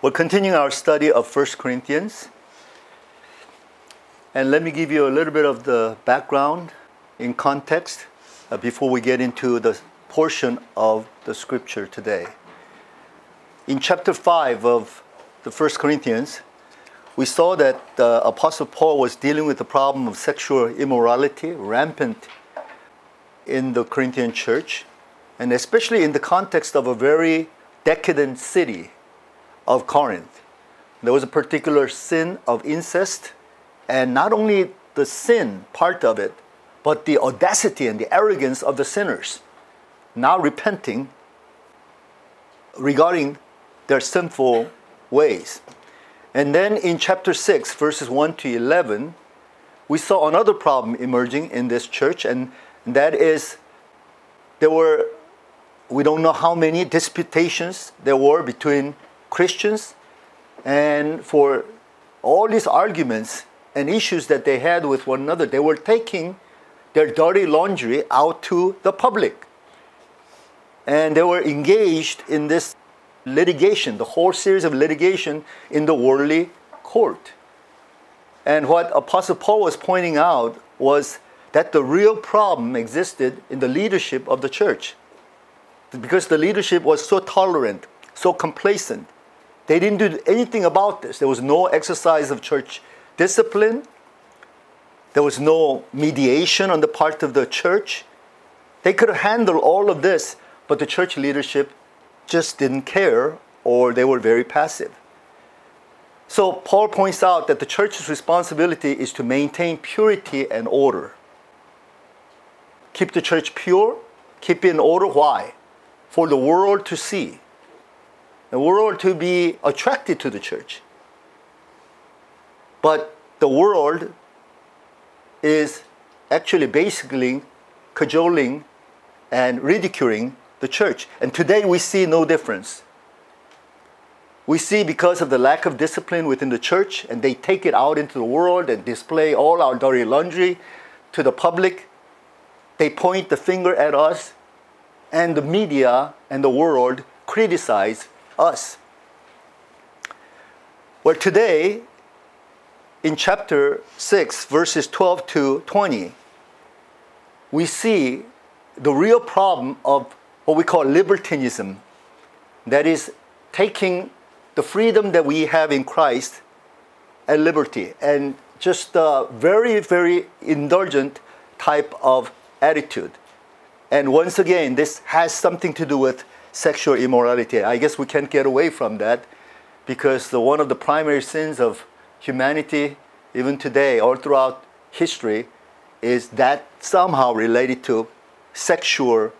We're continuing our study of 1 Corinthians. And let me give you a little bit of the background in context before we get into the portion of the scripture today. In chapter 5 of the 1 Corinthians, we saw that the Apostle Paul was dealing with the problem of sexual immorality rampant in the Corinthian church, and especially in the context of a very decadent city of Corinth. There was a particular sin of incest, and not only the sin part of it, but the audacity and the arrogance of the sinners now repenting regarding their sinful ways. And then in chapter 6, verses 1 to 11, we saw another problem emerging in this church, and that is there were, we don't know how many disputations there were between Christians, and for all these arguments and issues that they had with one another, they were taking their dirty laundry out to the public. And they were engaged in this litigation, the whole series of litigation in the worldly court. And what Apostle Paul was pointing out was that the real problem existed in the leadership of the church, because the leadership was so tolerant, so complacent. They didn't do anything about this. There was no exercise of church discipline. There was no mediation on the part of the church. They could handle all of this, but the church leadership just didn't care, or they were very passive. So Paul points out that the church's responsibility is to maintain purity and order. Keep the church pure, keep it in order. Why? For the world to see. The world to be attracted to the church. But the world is actually basically cajoling and ridiculing the church. And today we see no difference. We see, because of the lack of discipline within the church, and they take it out into the world and display all our dirty laundry to the public, they point the finger at us, and the media and the world criticize us. Well, today, in chapter 6, verses 12 to 20, we see the real problem of what we call libertinism. That is, taking the freedom that we have in Christ at liberty, and just a very, very indulgent type of attitude. And once again, this has something to do with sexual immorality. I guess we can't get away from that, because one of the primary sins of humanity, even today, all throughout history, is that somehow related to sexual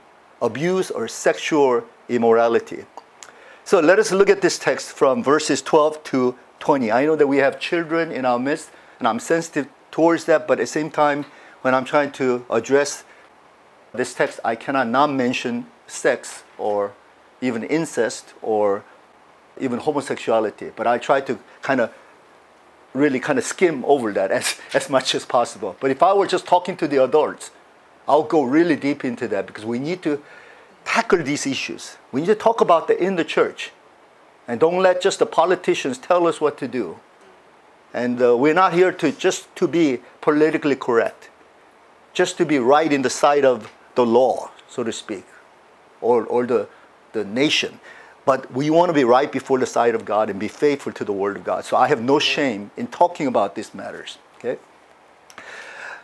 abuse or sexual immorality. So let us look at this text from verses 12 to 20. I know that we have children in our midst, and I'm sensitive towards that, but at the same time, when I'm trying to address this text, I cannot not mention sex or even incest or even homosexuality. But I try to really skim over that as much as possible. But if I were just talking to the adults, I'll go really deep into that, because we need to tackle these issues. We need to talk about in the church. And don't let just the politicians tell us what to do. And we're not here to be politically correct, just to be right in the side of the law, so to speak, or the nation. But we want to be right before the sight of God and be faithful to the Word of God. So I have no shame in talking about these matters. Okay?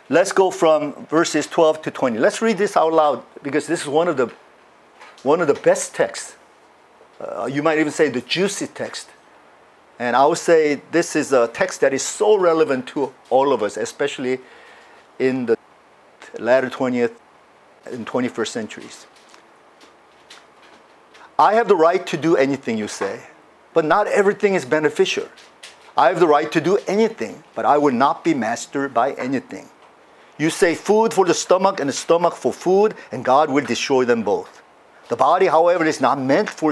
Let's go from verses 12 to 20. Let's read this out loud, because this is one of the best texts. You might even say the juicy text. And I would say this is a text that is so relevant to all of us, especially in the latter 20th and 21st centuries. I have the right to do anything, you say, but not everything is beneficial. I have the right to do anything, but I will not be mastered by anything. You say food for the stomach and the stomach for food, and God will destroy them both. The body, however, is not meant for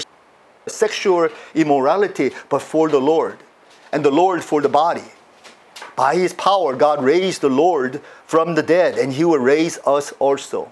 sexual immorality, but for the Lord, and the Lord for the body. By His power, God raised the Lord from the dead, and He will raise us also.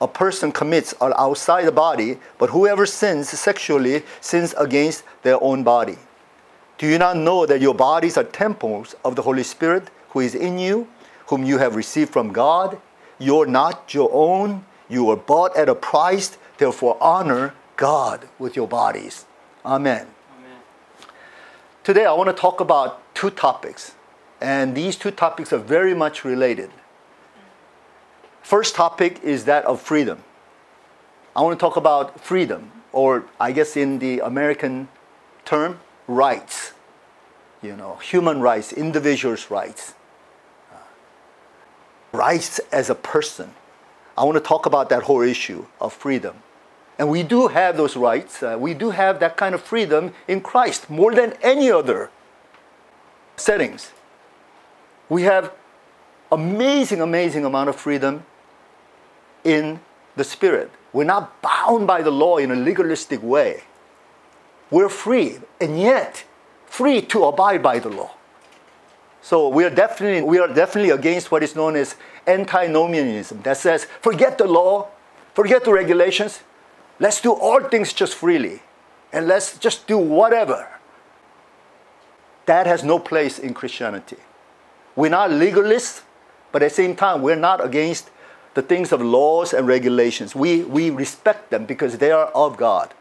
a person commits are outside the body, but whoever sins sexually sins against their own body. Do you not know that your bodies are temples of the Holy Spirit who is in you, whom you have received from God? You are not your own. You were bought at a price. Therefore, honor God with your bodies. Amen. Amen. Today I want to talk about two topics, and these two topics are very much related. First topic is that of freedom. I want to talk about freedom, or I guess in the American term, rights. You know, human rights, individuals' rights. Rights as a person. I want to talk about that whole issue of freedom. And we do have those rights. We do have that kind of freedom in Christ more than any other settings. We have amazing, amazing amount of freedom in the Spirit. We're not bound by the law in a legalistic way. We're free, and yet free to abide by the law. So we are definitely against what is known as antinomianism that says, forget the law, forget the regulations. Let's do all things just freely, and let's just do whatever. That has no place in Christianity. We're not legalists, but at the same time, we're not against the things of laws and regulations. We respect them because they are of God.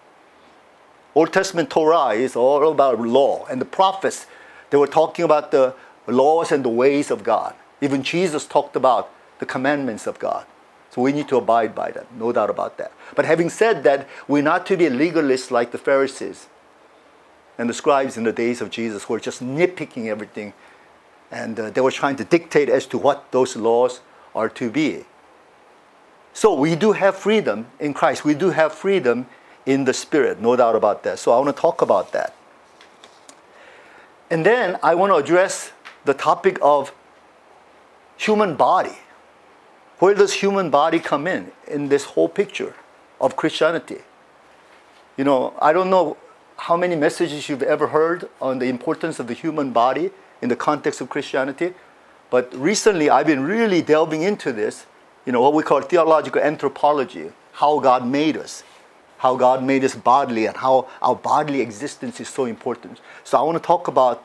Old Testament Torah is all about law, and the prophets, they were talking about the laws and the ways of God. Even Jesus talked about the commandments of God. So we need to abide by that, no doubt about that. But having said that, we're not to be legalists like the Pharisees and the scribes in the days of Jesus, who were just nitpicking everything, and they were trying to dictate as to what those laws are to be. So we do have freedom in Christ. We do have freedom in the Spirit, no doubt about that. So I want to talk about that. And then I want to address the topic of human body. Where does human body come in this whole picture of Christianity? You know, I don't know how many messages you've ever heard on the importance of the human body in the context of Christianity, but recently I've been really delving into this, you know, what we call theological anthropology, how God made us, how God made us bodily, and how our bodily existence is so important. So I want to talk about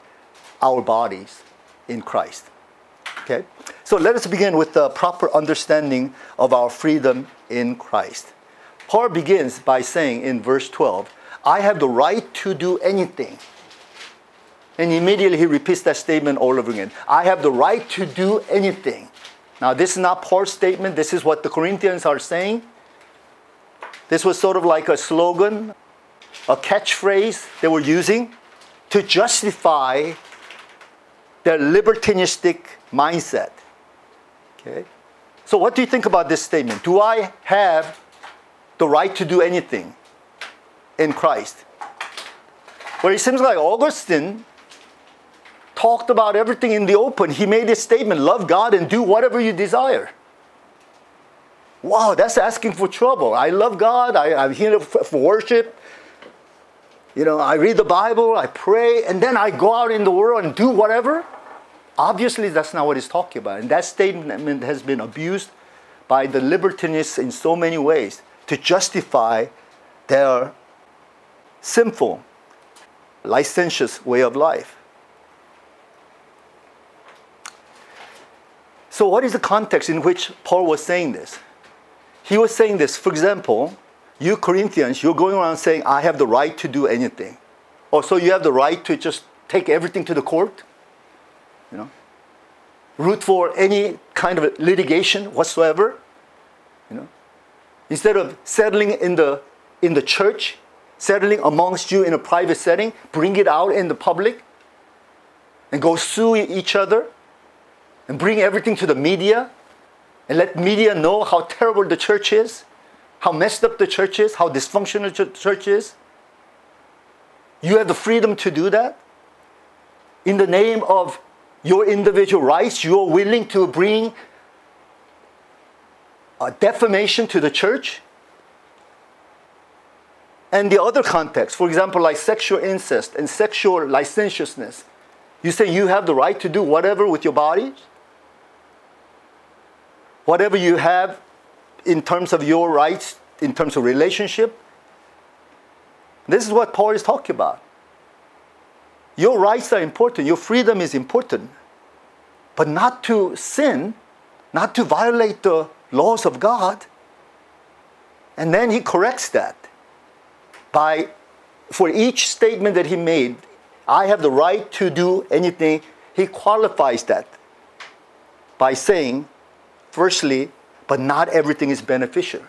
our bodies in Christ. Okay, so let us begin with the proper understanding of our freedom in Christ. Paul begins by saying in verse 12, I have the right to do anything. And immediately he repeats that statement all over again. I have the right to do anything. Now this is not Paul's statement. This is what the Corinthians are saying. This was sort of like a slogan, a catchphrase they were using to justify their libertinistic mindset. Okay? So what do you think about this statement? Do I have the right to do anything in Christ? Well, it seems like Augustine talked about everything in the open. He made this statement, love God and do whatever you desire. Wow, that's asking for trouble. I love God. I'm here for worship. You know, I read the Bible, I pray, and then I go out in the world and do whatever. Obviously, that's not what he's talking about. And that statement has been abused by the libertinists in so many ways to justify their sinful, licentious way of life. So what is the context in which Paul was saying this? He was saying this, for example, you Corinthians, you're going around saying, I have the right to do anything. Or so you have the right to just take everything to the court? You know, root for any kind of litigation whatsoever? You know, instead of settling in the church, settling amongst you in a private setting, bring it out in the public and go sue each other and bring everything to the media and let media know how terrible the church is, how messed up the church is, how dysfunctional the church is. You have the freedom to do that. in the name of your individual rights, you are willing to bring defamation to the church? And the other context, for example, like sexual incest and sexual licentiousness, you say you have the right to do whatever with your body, whatever you have in terms of your rights, in terms of relationship. This is what Paul is talking about. Your rights are important, your freedom is important, but not to sin, not to violate the laws of God. And then he corrects that by, for each statement that he made, I have the right to do anything, he qualifies that by saying, firstly, but not everything is beneficial.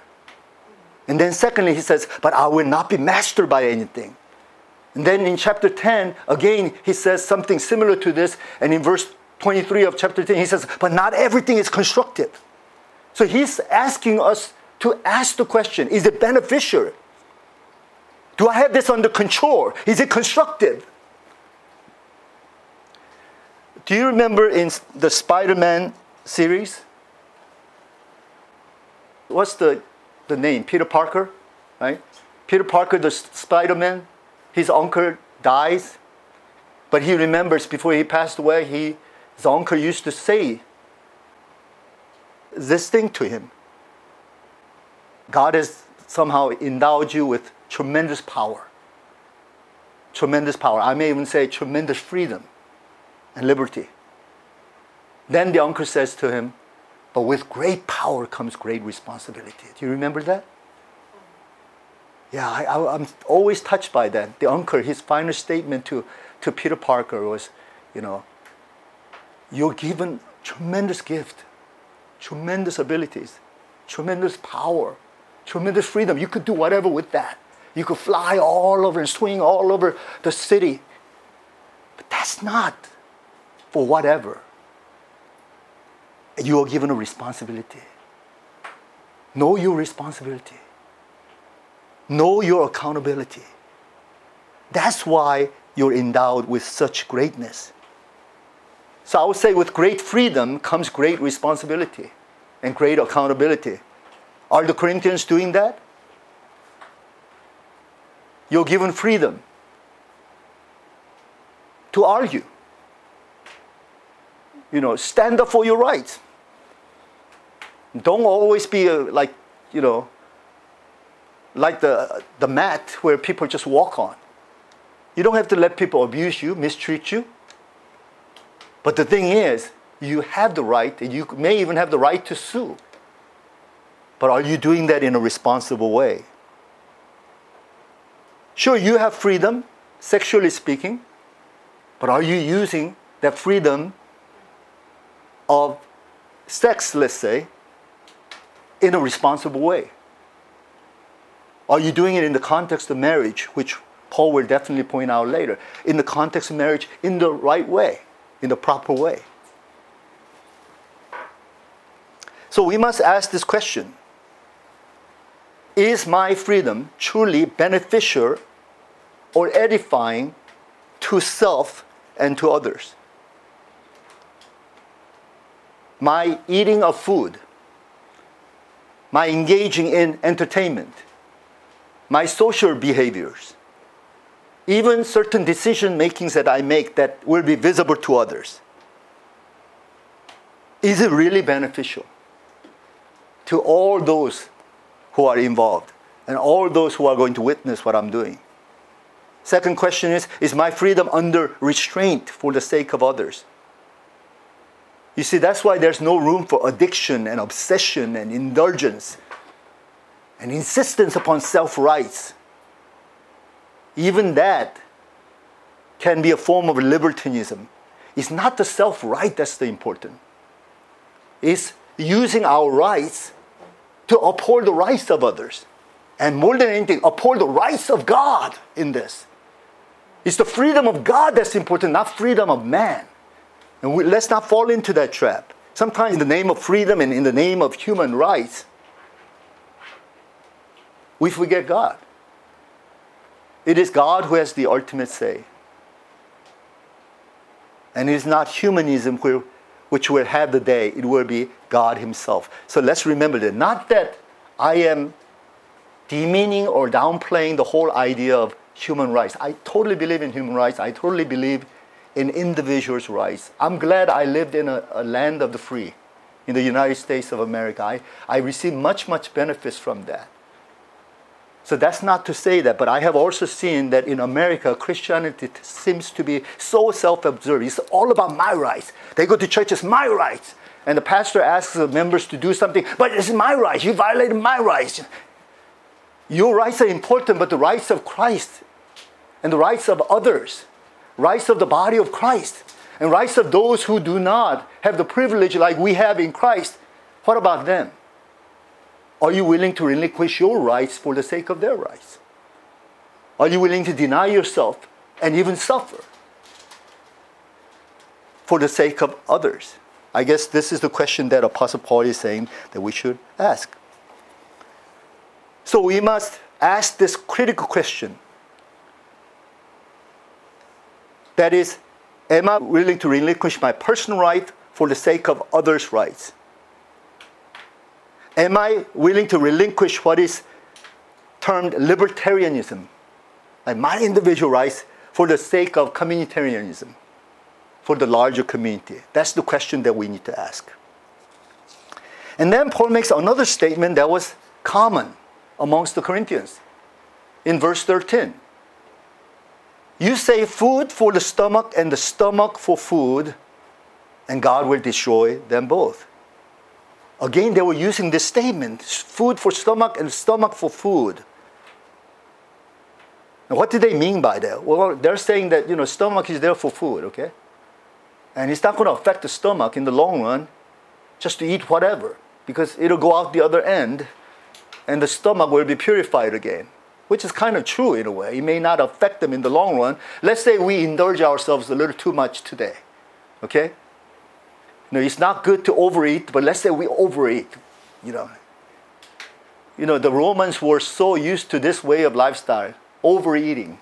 And then secondly, he says, but I will not be mastered by anything. And then in chapter 10, again, he says something similar to this. And in verse 23 of chapter 10, he says, but not everything is constructive. So he's asking us to ask the question, is it beneficial? Do I have this under control? Is it constructive? Do you remember in the Spider-Man series? What's the name? Peter Parker, right? Peter Parker, the Spider-Man. His uncle dies, but he remembers before he passed away, his uncle used to say this thing to him. God has somehow endowed you with tremendous power. Tremendous power. I may even say tremendous freedom and liberty. Then the uncle says to him, but with great power comes great responsibility. Do you remember that? Yeah, I'm always touched by that. The uncle, his final statement to Peter Parker was, you're given tremendous gift, tremendous abilities, tremendous power, tremendous freedom. You could do whatever with that. You could fly all over and swing all over the city. But that's not for whatever. You are given a responsibility. Know your responsibility. Know your accountability. That's why you're endowed with such greatness. So I would say with great freedom comes great responsibility and great accountability. Are the Corinthians doing that? You're given freedom to argue. Stand up for your rights. Don't always be like the mat where people just walk on. You don't have to let people abuse you, mistreat you. But the thing is, you have the right, and you may even have the right to sue. But are you doing that in a responsible way? Sure, you have freedom, sexually speaking, but are you using that freedom of sex, let's say, in a responsible way? Are you doing it in the context of marriage, which Paul will definitely point out later, in the context of marriage, in the right way, in the proper way? So we must ask this question. Is my freedom truly beneficial or edifying to self and to others? My eating of food, my engaging in entertainment, my social behaviors, even certain decision makings that I make that will be visible to others. Is it really beneficial to all those who are involved and all those who are going to witness what I'm doing? Second question is my freedom under restraint for the sake of others? You see, that's why there's no room for addiction and obsession and indulgence and insistence upon self-rights. Even that can be a form of libertinism. It's not the self-right that's the important. It's using our rights to uphold the rights of others. And more than anything, uphold the rights of God in this. It's the freedom of God that's important, not freedom of man. And let's not fall into that trap. Sometimes in the name of freedom and in the name of human rights, we forget God. It is God who has the ultimate say. And it is not humanism which will have the day. It will be God himself. So let's remember that. Not that I am demeaning or downplaying the whole idea of human rights. I totally believe in human rights. I totally believe in individuals' rights. I'm glad I lived in a land of the free, in the United States of America. I received much, much benefits from that. So that's not to say that, but I have also seen that in America, Christianity seems to be so self-absorbed. It's all about my rights. They go to church, it's my rights. And the pastor asks the members to do something, but it's my rights. You violated my rights. Your rights are important, but the rights of Christ and the rights of others, rights of the body of Christ, and rights of those who do not have the privilege like we have in Christ, what about them? Are you willing to relinquish your rights for the sake of their rights? Are you willing to deny yourself and even suffer for the sake of others? I guess this is the question that Apostle Paul is saying that we should ask. So we must ask this critical question. That is, am I willing to relinquish my personal right for the sake of others' rights? Am I willing to relinquish what is termed libertarianism, like my individual rights, for the sake of communitarianism, for the larger community? That's the question that we need to ask. And then Paul makes another statement that was common amongst the Corinthians in verse 13. You say food for the stomach and the stomach for food, and God will destroy them both. Again, they were using this statement, food for stomach and stomach for food. And what did they mean by that? Well, they're saying that, stomach is there for food, okay? And it's not going to affect the stomach in the long run just to eat whatever, because it'll go out the other end and the stomach will be purified again, which is kind of true in a way. It may not affect them in the long run. Let's say we indulge ourselves a little too much today, okay? It's not good to overeat, but let's say we overeat. The Romans were so used to this way of lifestyle, overeating,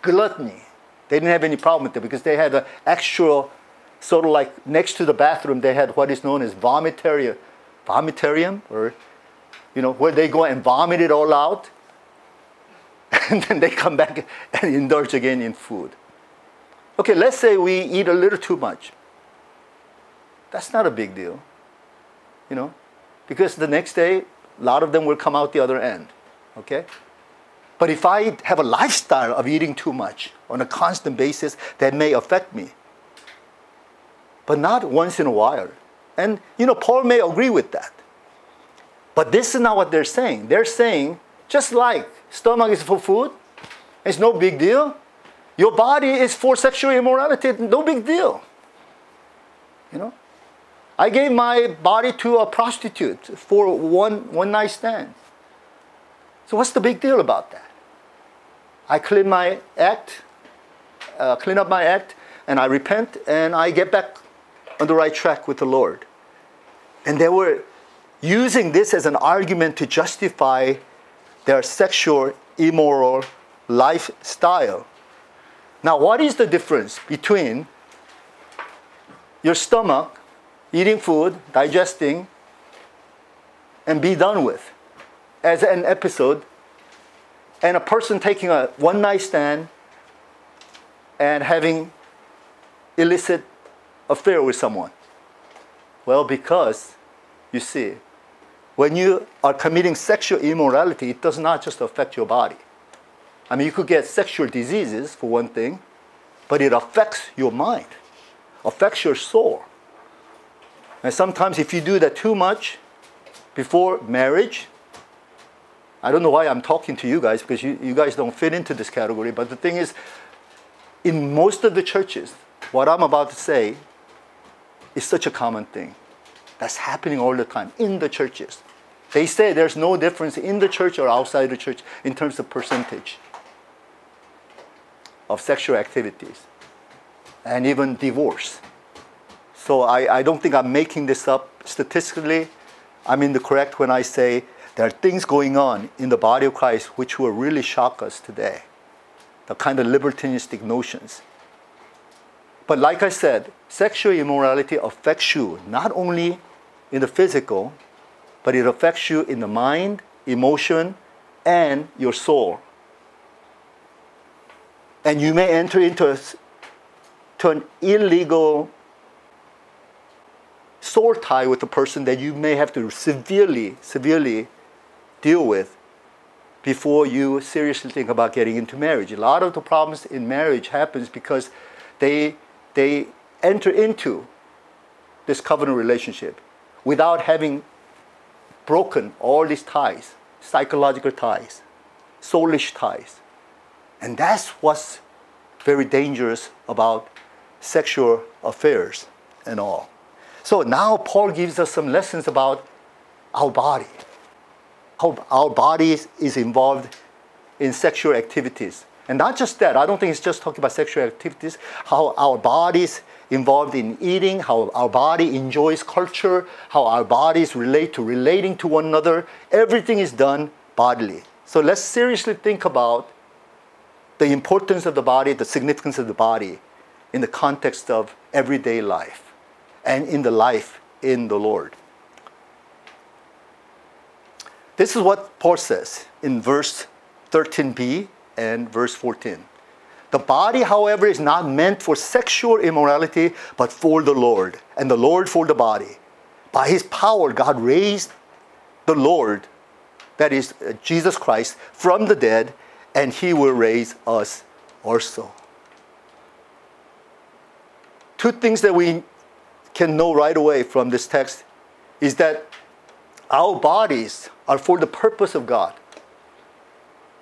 gluttony. They didn't have any problem with it because they had an actual sort of like next to the bathroom. They had what is known as vomitarium, or where they go and vomit it all out, and then they come back and indulge again in food. Okay, let's say we eat a little too much. That's not a big deal, because the next day, a lot of them will come out the other end, okay? But if I have a lifestyle of eating too much on a constant basis, that may affect me, but not once in a while. And, Paul may agree with that. But this is not what they're saying. They're saying, just like stomach is for food, it's no big deal. Your body is for sexual immorality, no big deal, I gave my body to a prostitute for one night stand. So what's the big deal about that? I clean up my act, and I repent, and I get back on the right track with the Lord. And they were using this as an argument to justify their sexual, immoral lifestyle. Now, what is the difference between your stomach eating food, digesting, and be done with as an episode, and a person taking a one-night stand and having illicit affair with someone? Well, because, you see, when you are committing sexual immorality, it does not just affect your body. I mean, you could get sexual diseases, for one thing, but it affects your mind, affects your soul. And sometimes if you do that too much before marriage, I don't know why I'm talking to you guys, because you guys don't fit into this category. But the thing is, in most of the churches, what I'm about to say is such a common thing. That's happening all the time in the churches. They say there's no difference in the church or outside the church in terms of percentage of sexual activities and even divorce. So I don't think I'm making this up statistically. I'm incorrect when I say there are things going on in the body of Christ which will really shock us today. The kind of libertinistic notions. But like I said, sexual immorality affects you not only in the physical, but it affects you in the mind, emotion, and your soul. And you may enter into an illegal soul tie with a person that you may have to severely deal with before you seriously think about getting into marriage. A lot of the problems in marriage happens because they enter into this covenant relationship without having broken all these ties, psychological ties, soulish ties. And that's what's very dangerous about sexual affairs and all. So now Paul gives us some lessons about our body, how our body is involved in sexual activities. And not just that, I don't think it's just talking about sexual activities, how our body's involved in eating, how our body enjoys culture, how our bodies relate to relating to one another. Everything is done bodily. So let's seriously think about the importance of the body, the significance of the body in the context of everyday life and in the life in the Lord. This is what Paul says in verse 13b and verse 14. The body, however, is not meant for sexual immorality, but for the Lord, and the Lord for the body. By his power, God raised the Lord, that is Jesus Christ, from the dead, and he will raise us also. Two things that we can know right away from this text is that our bodies are for the purpose of God.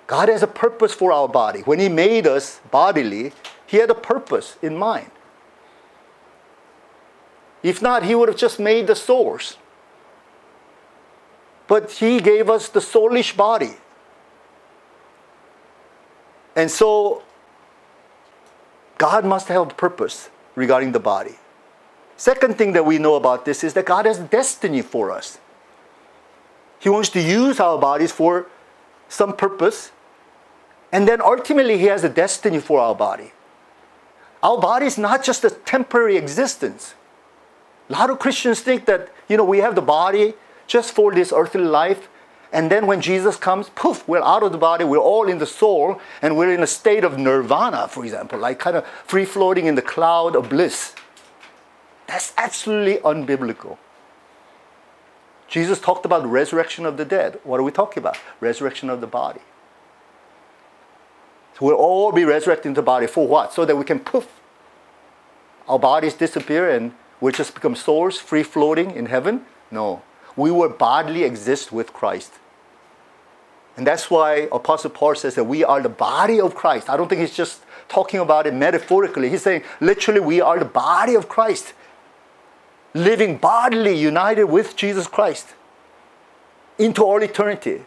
God has a purpose for our body. When he made us bodily, he had a purpose in mind. If not, he would have just made the souls. But he gave us the soulish body. And so, God must have a purpose regarding the body. Second thing that we know about this is that God has a destiny for us. He wants to use our bodies for some purpose, and then ultimately he has a destiny for our body. Our body is not just a temporary existence. A lot of Christians think that, we have the body just for this earthly life, and then when Jesus comes, poof, we're out of the body, we're all in the soul, and we're in a state of nirvana, for example, like kind of free-floating in the cloud of bliss. That's absolutely unbiblical. Jesus talked about the resurrection of the dead. What are we talking about? Resurrection of the body. So we'll all be resurrected in the body. For what? So that we can poof. Our bodies disappear and we'll just become souls, free-floating in heaven? No. We will bodily exist with Christ. And that's why Apostle Paul says that we are the body of Christ. I don't think he's just talking about it metaphorically. He's saying literally we are the body of Christ, living bodily united with Jesus Christ into all eternity.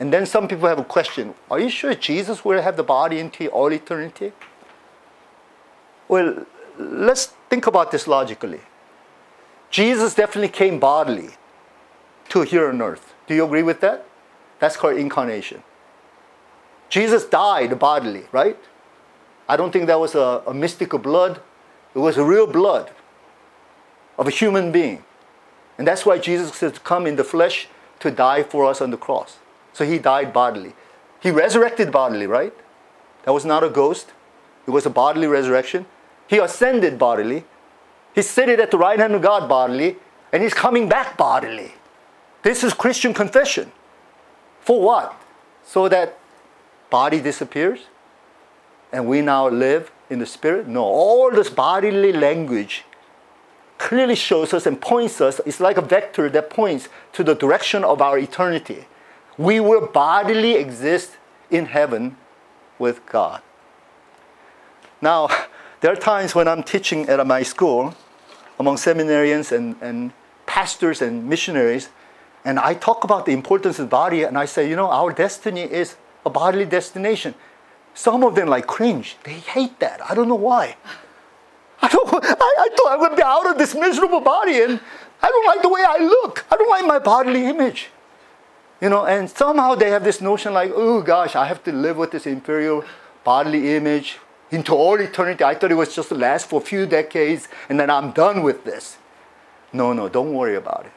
And then some people have a question, are you sure Jesus will have the body into all eternity? Well, let's think about this logically. Jesus definitely came bodily to here on earth. Do you agree with that? That's called incarnation. Jesus died bodily, right? I don't think that was a mystical blood. It was a real blood of a human being. And that's why Jesus said to come in the flesh to die for us on the cross. So he died bodily. He resurrected bodily, right? That was not a ghost. It was a bodily resurrection. He ascended bodily. He's seated at the right hand of God bodily. And he's coming back bodily. This is Christian confession. For what? So that body disappears and we now live in the spirit? No, all this bodily language clearly shows us and points us. It's like a vector that points to the direction of our eternity. We will bodily exist in heaven with God. Now, there are times when I'm teaching at my school among seminarians and pastors and missionaries, and I talk about the importance of the body, and I say, our destiny is a bodily destination. Some of them cringe. They hate that. I don't know why. I thought I'm going to be out of this miserable body, and I don't like the way I look. I don't like my bodily image. And somehow they have this notion oh gosh, I have to live with this inferior bodily image. into all eternity. I thought it was just to last for a few decades and then I'm done with this. No, don't worry about it.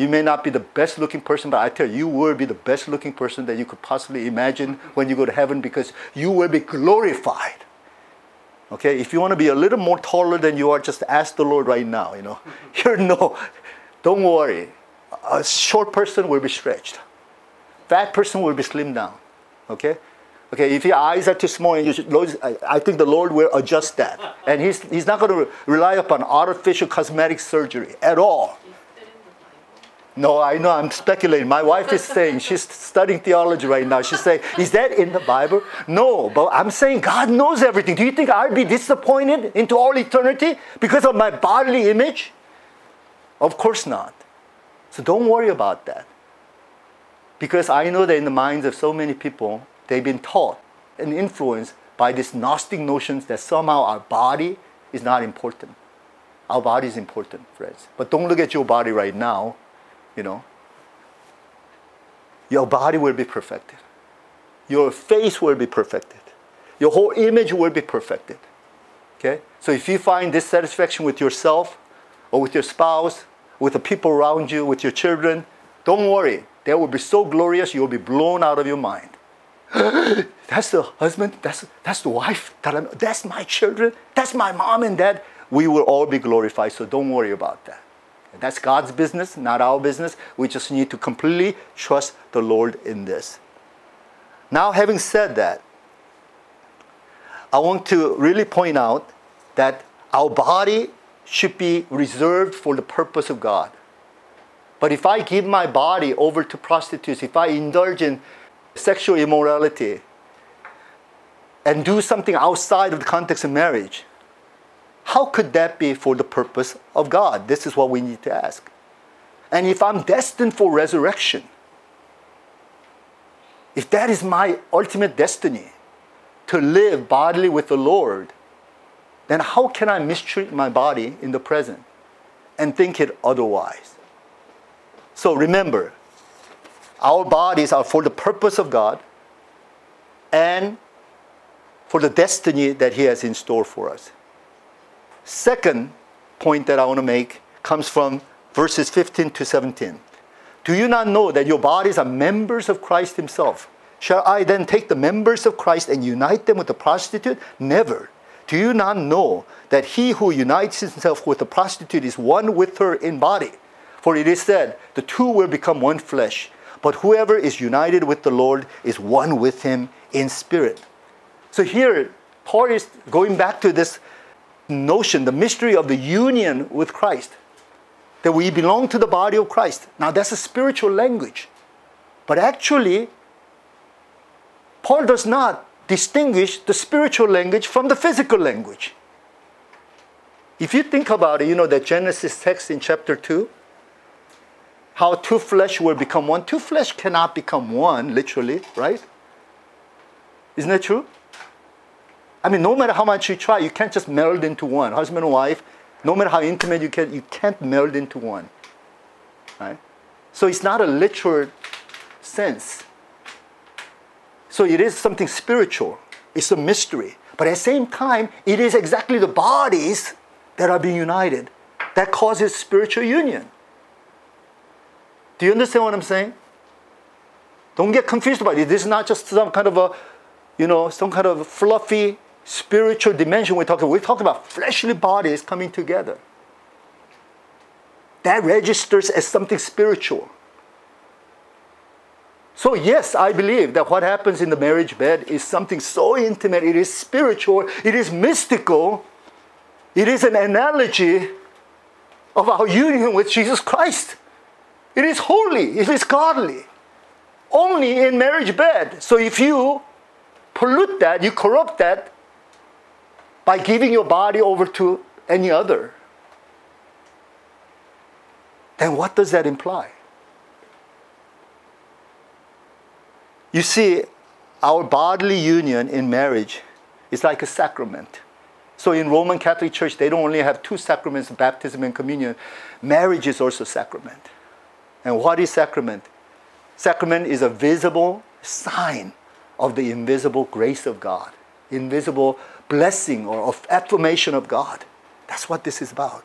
You may not be the best looking person, but I tell you, you will be the best looking person that you could possibly imagine when you go to heaven, because you will be glorified. Okay, if you want to be a little more taller than you are, just ask the Lord right now, don't worry. A short person will be stretched. Fat person will be slimmed down. Okay, if your eyes are too small, and I think the Lord will adjust that. And He's not going to rely upon artificial cosmetic surgery at all. No, I know, I'm speculating. My wife is saying, she's studying theology right now. She's saying, is that in the Bible? No, but I'm saying God knows everything. Do you think I'll be disappointed into all eternity because of my bodily image? Of course not. So don't worry about that. Because I know that in the minds of so many people, they've been taught and influenced by these Gnostic notions that somehow our body is not important. Our body is important, friends. But don't look at your body right now. Your body will be perfected. Your face will be perfected. Your whole image will be perfected. Okay? So if you find dissatisfaction with yourself or with your spouse, with the people around you, with your children, don't worry. They will be so glorious, you'll be blown out of your mind. That's the husband, that's the wife, that's my children, that's my mom and dad. We will all be glorified, so don't worry about that. That's God's business, not our business. We just need to completely trust the Lord in this. Now, having said that, I want to really point out that our body should be reserved for the purpose of God. But if I give my body over to prostitutes, if I indulge in sexual immorality and do something outside of the context of marriage, how could that be for the purpose of God? This is what we need to ask. And if I'm destined for resurrection, if that is my ultimate destiny, to live bodily with the Lord, then how can I mistreat my body in the present and think it otherwise? So remember, our bodies are for the purpose of God and for the destiny that He has in store for us. Second point that I want to make comes from verses 15 to 17. Do you not know that your bodies are members of Christ Himself? Shall I then take the members of Christ and unite them with the prostitute? Never. Do you not know that he who unites himself with the prostitute is one with her in body? For it is said, the two will become one flesh. But whoever is united with the Lord is one with Him in spirit. So here, Paul is going back to this notion, the mystery of the union with Christ, that we belong to the body of Christ. Now that's a spiritual language, but actually Paul does not distinguish the spiritual language from the physical language. If you think about it, that Genesis text in chapter 2, how two flesh will become one. Two flesh cannot become one, literally, right? Isn't that true? No matter how much you try, you can't just meld into one. Husband and wife, no matter how intimate you get, you can't meld into one. Right? So it's not a literal sense. So it is something spiritual. It's a mystery. But at the same time, it is exactly the bodies that are being united that causes spiritual union. Do you understand what I'm saying? Don't get confused about it. This is not just some kind of a fluffy spiritual dimension we're talking about. We're talking about fleshly bodies coming together. That registers as something spiritual. So yes, I believe that what happens in the marriage bed is something so intimate. It is spiritual. It is mystical. It is an analogy of our union with Jesus Christ. It is holy. It is godly. Only in marriage bed. So if you pollute that, you corrupt that by giving your body over to any other, then what does that imply? You see, our bodily union in marriage is like a sacrament. So in Roman Catholic Church, they don't only have two sacraments, baptism and communion. Marriage is also sacrament. And what is sacrament? Sacrament is a visible sign of the invisible grace of God. invisible blessing or affirmation of God. That's what this is about.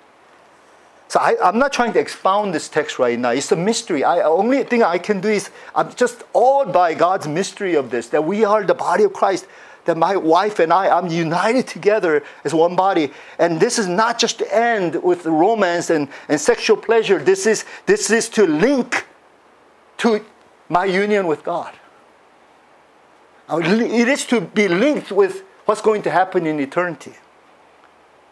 So I'm not trying to expound this text right now. It's a mystery. The only thing I can do is I'm just awed by God's mystery of this, that we are the body of Christ, that my wife and I'm united together as one body. And this is not just to end with romance and sexual pleasure. This is to link to my union with God. It is to be linked with what's going to happen in eternity.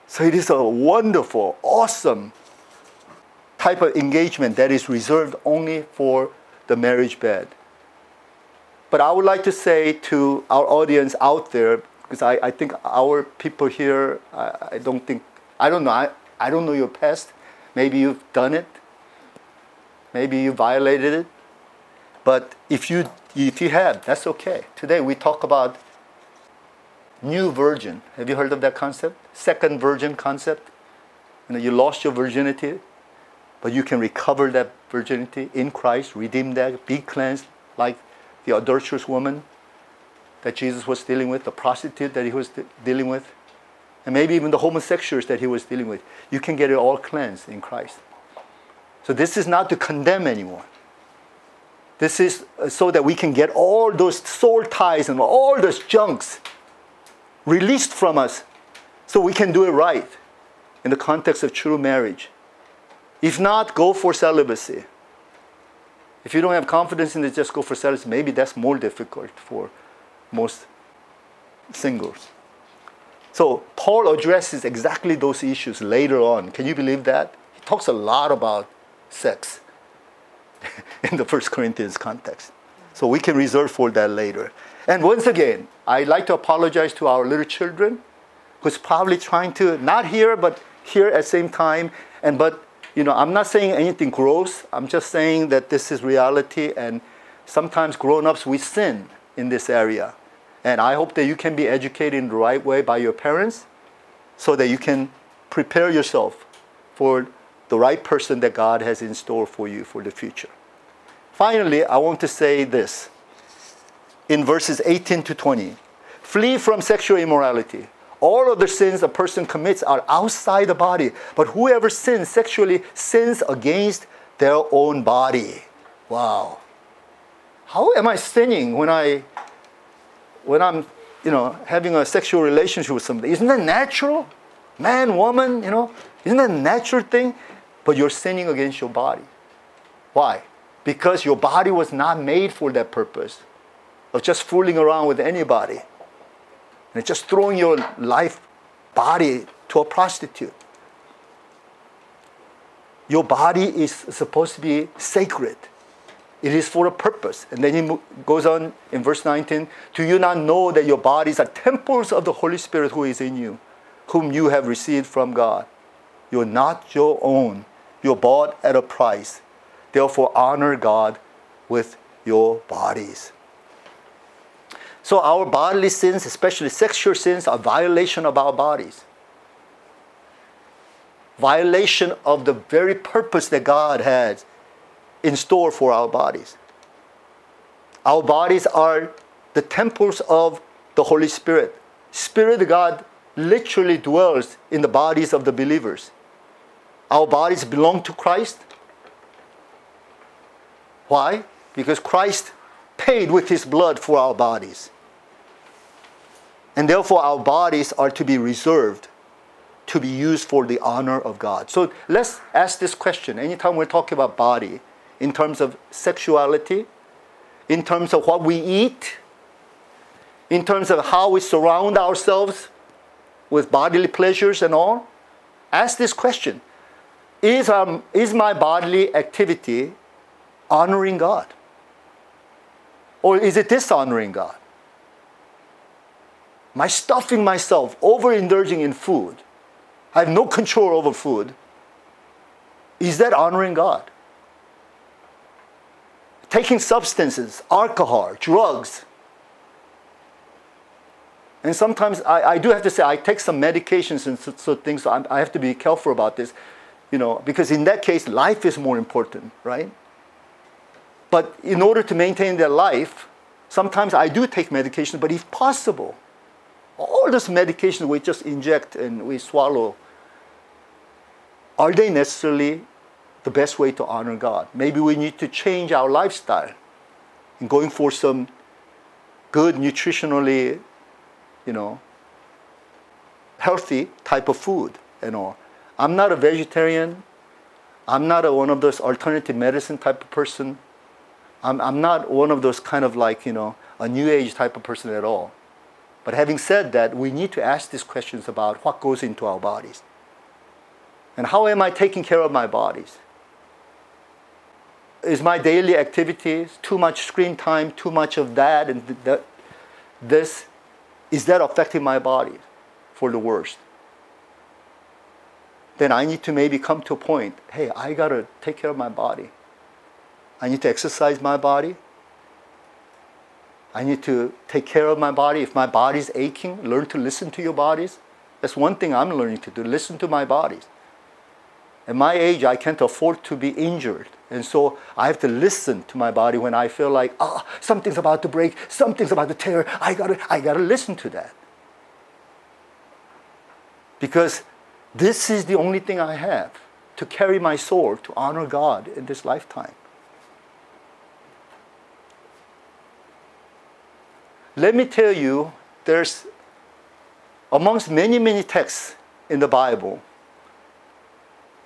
So it is a wonderful, awesome type of engagement that is reserved only for the marriage bed. But I would like to say to our audience out there, because I think our people here, I don't know your past. Maybe you've done it. Maybe you violated it. But if you have, that's okay. Today we talk about new virgin. Have you heard of that concept? Second virgin concept. You lost your virginity, but you can recover that virginity in Christ, redeem that, be cleansed like the adulterous woman that Jesus was dealing with, the prostitute that he was dealing with, and maybe even the homosexuals that he was dealing with. You can get it all cleansed in Christ. So this is not to condemn anyone. This is so that we can get all those soul ties and all those junks released from us so we can do it right in the context of true marriage. If not, go for celibacy. If you don't have confidence in it, just go for celibacy. Maybe that's more difficult for most singles. So Paul addresses exactly those issues later on. Can you believe that? He talks a lot about sex in the 1 Corinthians context. So we can reserve for that later. And once again, I'd like to apologize to our little children who's probably trying to, not here, but here at the same time. I'm not saying anything gross. I'm just saying that this is reality, and sometimes grown-ups, we sin in this area. And I hope that you can be educated in the right way by your parents so that you can prepare yourself for the right person that God has in store for you for the future. Finally, I want to say this. In verses 18 to 20, flee from sexual immorality. All other sins a person commits are outside the body, but whoever sins sexually sins against their own body. Wow. How am I sinning when I'm having a sexual relationship with somebody? Isn't that natural? Man, woman, isn't that a natural thing? But you're sinning against your body. Why? Because your body was not made for that purpose of just fooling around with anybody and just throwing your life body to a prostitute. Your body is supposed to be sacred. It is for a purpose. And then he goes on in verse 19, do you not know that your bodies are temples of the Holy Spirit who is in you, whom you have received from God? You're not your own. You're bought at a price. Therefore, honor God with your bodies. So our bodily sins, especially sexual sins, are violation of our bodies. Violation of the very purpose that God has in store for our bodies. Our bodies are the temples of the Holy Spirit. Spirit of God literally dwells in the bodies of the believers. Our bodies belong to Christ. Why? Because Christ paid with his blood for our bodies. And therefore, our bodies are to be reserved to be used for the honor of God. So let's ask this question. Anytime we're talking about body, in terms of sexuality, in terms of what we eat, in terms of how we surround ourselves with bodily pleasures and all, ask this question. Is my bodily activity honoring God? Or is it dishonoring God? My stuffing myself, overindulging in food, I have no control over food. Is that honoring God? Taking substances, alcohol, drugs. And sometimes I do have to say, I take some medications and so things, so I have to be careful about this, because in that case, life is more important, right? But in order to maintain their life, sometimes I do take medication, but if possible, all this medication we just inject and we swallow, are they necessarily the best way to honor God? Maybe we need to change our lifestyle and going for some good, nutritionally, healthy type of food and all. I'm not a vegetarian. I'm not one of those alternative medicine type of person. I'm not one of those kind of a new age type of person at all. But having said that, we need to ask these questions about what goes into our bodies. And how am I taking care of my bodies? Is my daily activities, too much screen time, too much of that and this, is that affecting my body for the worst? Then I need to maybe come to a point, hey, I got to take care of my body. I need to exercise my body. I need to take care of my body. If my body's aching, learn to listen to your bodies. That's one thing I'm learning to do, listen to my bodies. At my age, I can't afford to be injured. And so I have to listen to my body when I feel like, something's about to break, something's about to tear. I gotta listen to that. Because this is the only thing I have to carry my soul to honor God in this lifetime. Let me tell you, there's amongst many, many texts in the Bible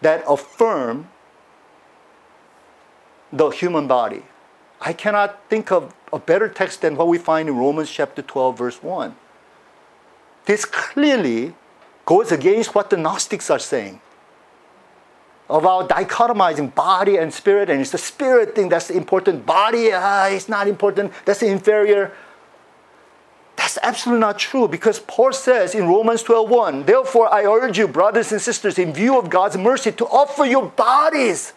that affirm the human body. I cannot think of a better text than what we find in Romans chapter 12, verse 1. This clearly goes against what the Gnostics are saying about dichotomizing body and spirit, and it's the spirit thing that's important. Body, it's not important. That's inferior. That's absolutely not true, because Paul says in Romans 12:1, therefore I urge you, brothers and sisters, in view of God's mercy, to offer your bodies.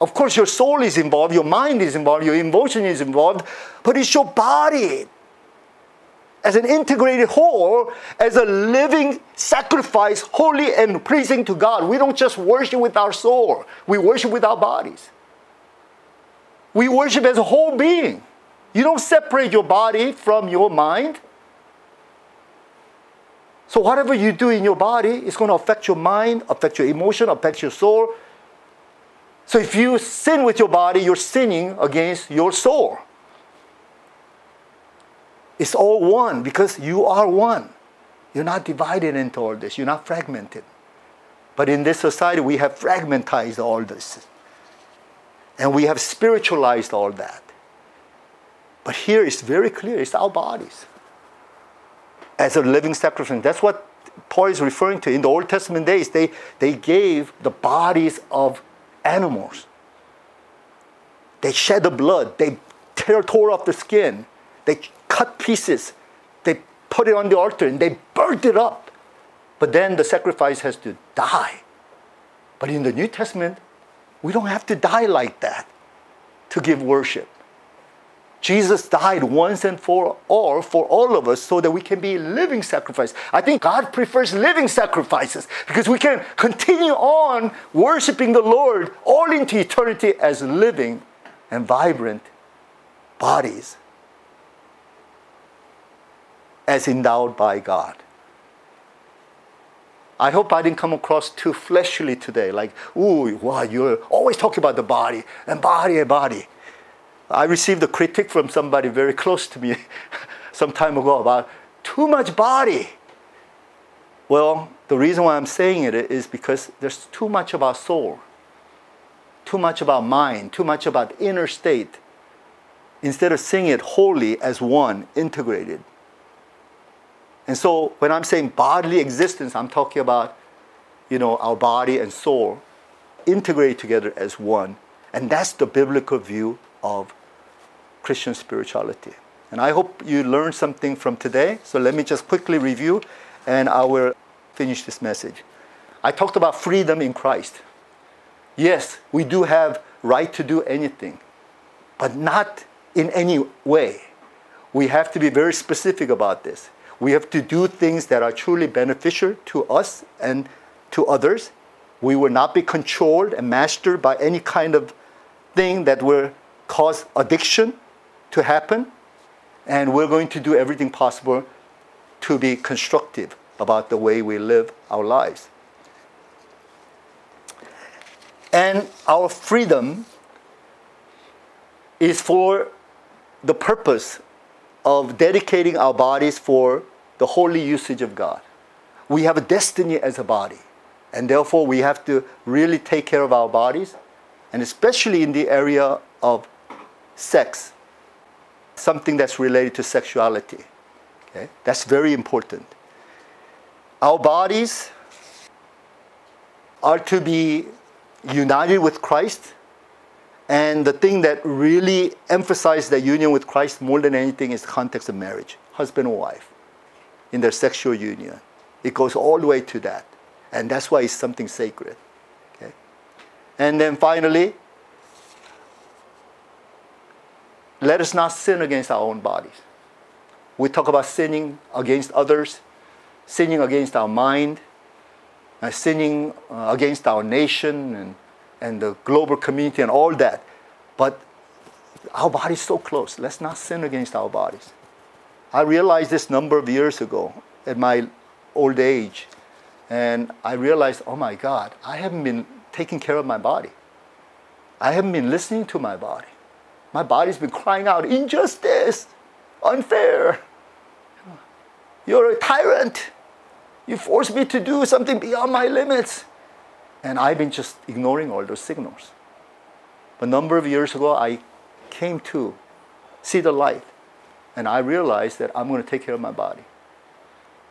Of course, your soul is involved, your mind is involved, your emotion is involved, but it's your body as an integrated whole, as a living sacrifice, holy and pleasing to God. We don't just worship with our soul. We worship with our bodies. We worship as a whole being. You don't separate your body from your mind. So whatever you do in your body is going to affect your mind, affect your emotion, affect your soul. So if you sin with your body, you're sinning against your soul. It's all one because you are one. You're not divided into all this. You're not fragmented. But in this society, we have fragmentized all this. And we have spiritualized all that. But here it's very clear. It's our bodies as a living sacrifice. That's what Paul is referring to. In the Old Testament days, they gave the bodies of animals. They shed the blood. They tore off the skin. They cut pieces. They put it on the altar and they burnt it up. But then the sacrifice has to die. But in the New Testament, we don't have to die like that to give worship. Jesus died once and for all of us so that we can be living sacrifice. I think God prefers living sacrifices because we can continue on worshiping the Lord all into eternity as living and vibrant bodies as endowed by God. I hope I didn't come across too fleshly today, like, ooh, wow, you're always talking about the body and body and body. I received a critique from somebody very close to me some time ago about too much body. Well, the reason why I'm saying it is because there's too much about soul, too much about mind, too much about inner state, instead of seeing it wholly as one, integrated. And so when I'm saying bodily existence, I'm talking about, our body and soul integrated together as one. And that's the biblical view of Christian spirituality. And I hope you learned something from today. So let me just quickly review and I will finish this message. I talked about freedom in Christ. Yes, we do have right to do anything, but not in any way. We have to be very specific about this. We have to do things that are truly beneficial to us and to others. We will not be controlled and mastered by any kind of thing that will cause addiction to happen, and we're going to do everything possible to be constructive about the way we live our lives. And our freedom is for the purpose of dedicating our bodies for the holy usage of God. We have a destiny as a body, and therefore we have to really take care of our bodies, and especially in the area of sex, something that's related to sexuality. Okay? That's very important. Our bodies are to be united with Christ, and the thing that really emphasizes the union with Christ more than anything is the context of marriage, husband and wife, in their sexual union. It goes all the way to that, and that's why it's something sacred. Okay? And then finally, let us not sin against our own bodies. We talk about sinning against others, sinning against our mind, sinning against our nation and the global community and all that. But our body's so close. Let's not sin against our bodies. I realized this number of years ago at my old age. And I realized, oh my God, I haven't been taking care of my body. I haven't been listening to my body. My body's been crying out, injustice, unfair. You're a tyrant. You force me to do something beyond my limits. And I've been just ignoring all those signals. A number of years ago, I came to see the light. And I realized that I'm going to take care of my body.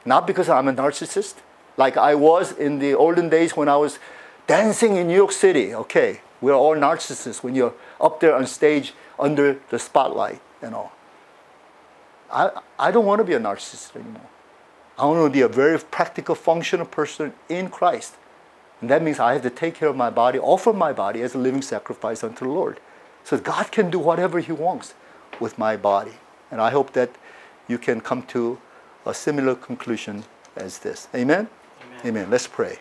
Not because I'm a narcissist, like I was in the olden days when I was dancing in New York City. Okay, we're all narcissists when you're up there on stage under the spotlight and all. I don't want to be a narcissist anymore. I want to be a very practical, functional person in Christ. And that means I have to take care of my body, offer my body as a living sacrifice unto the Lord. So God can do whatever He wants with my body. And I hope that you can come to a similar conclusion as this. Amen? Amen. Amen. Let's pray.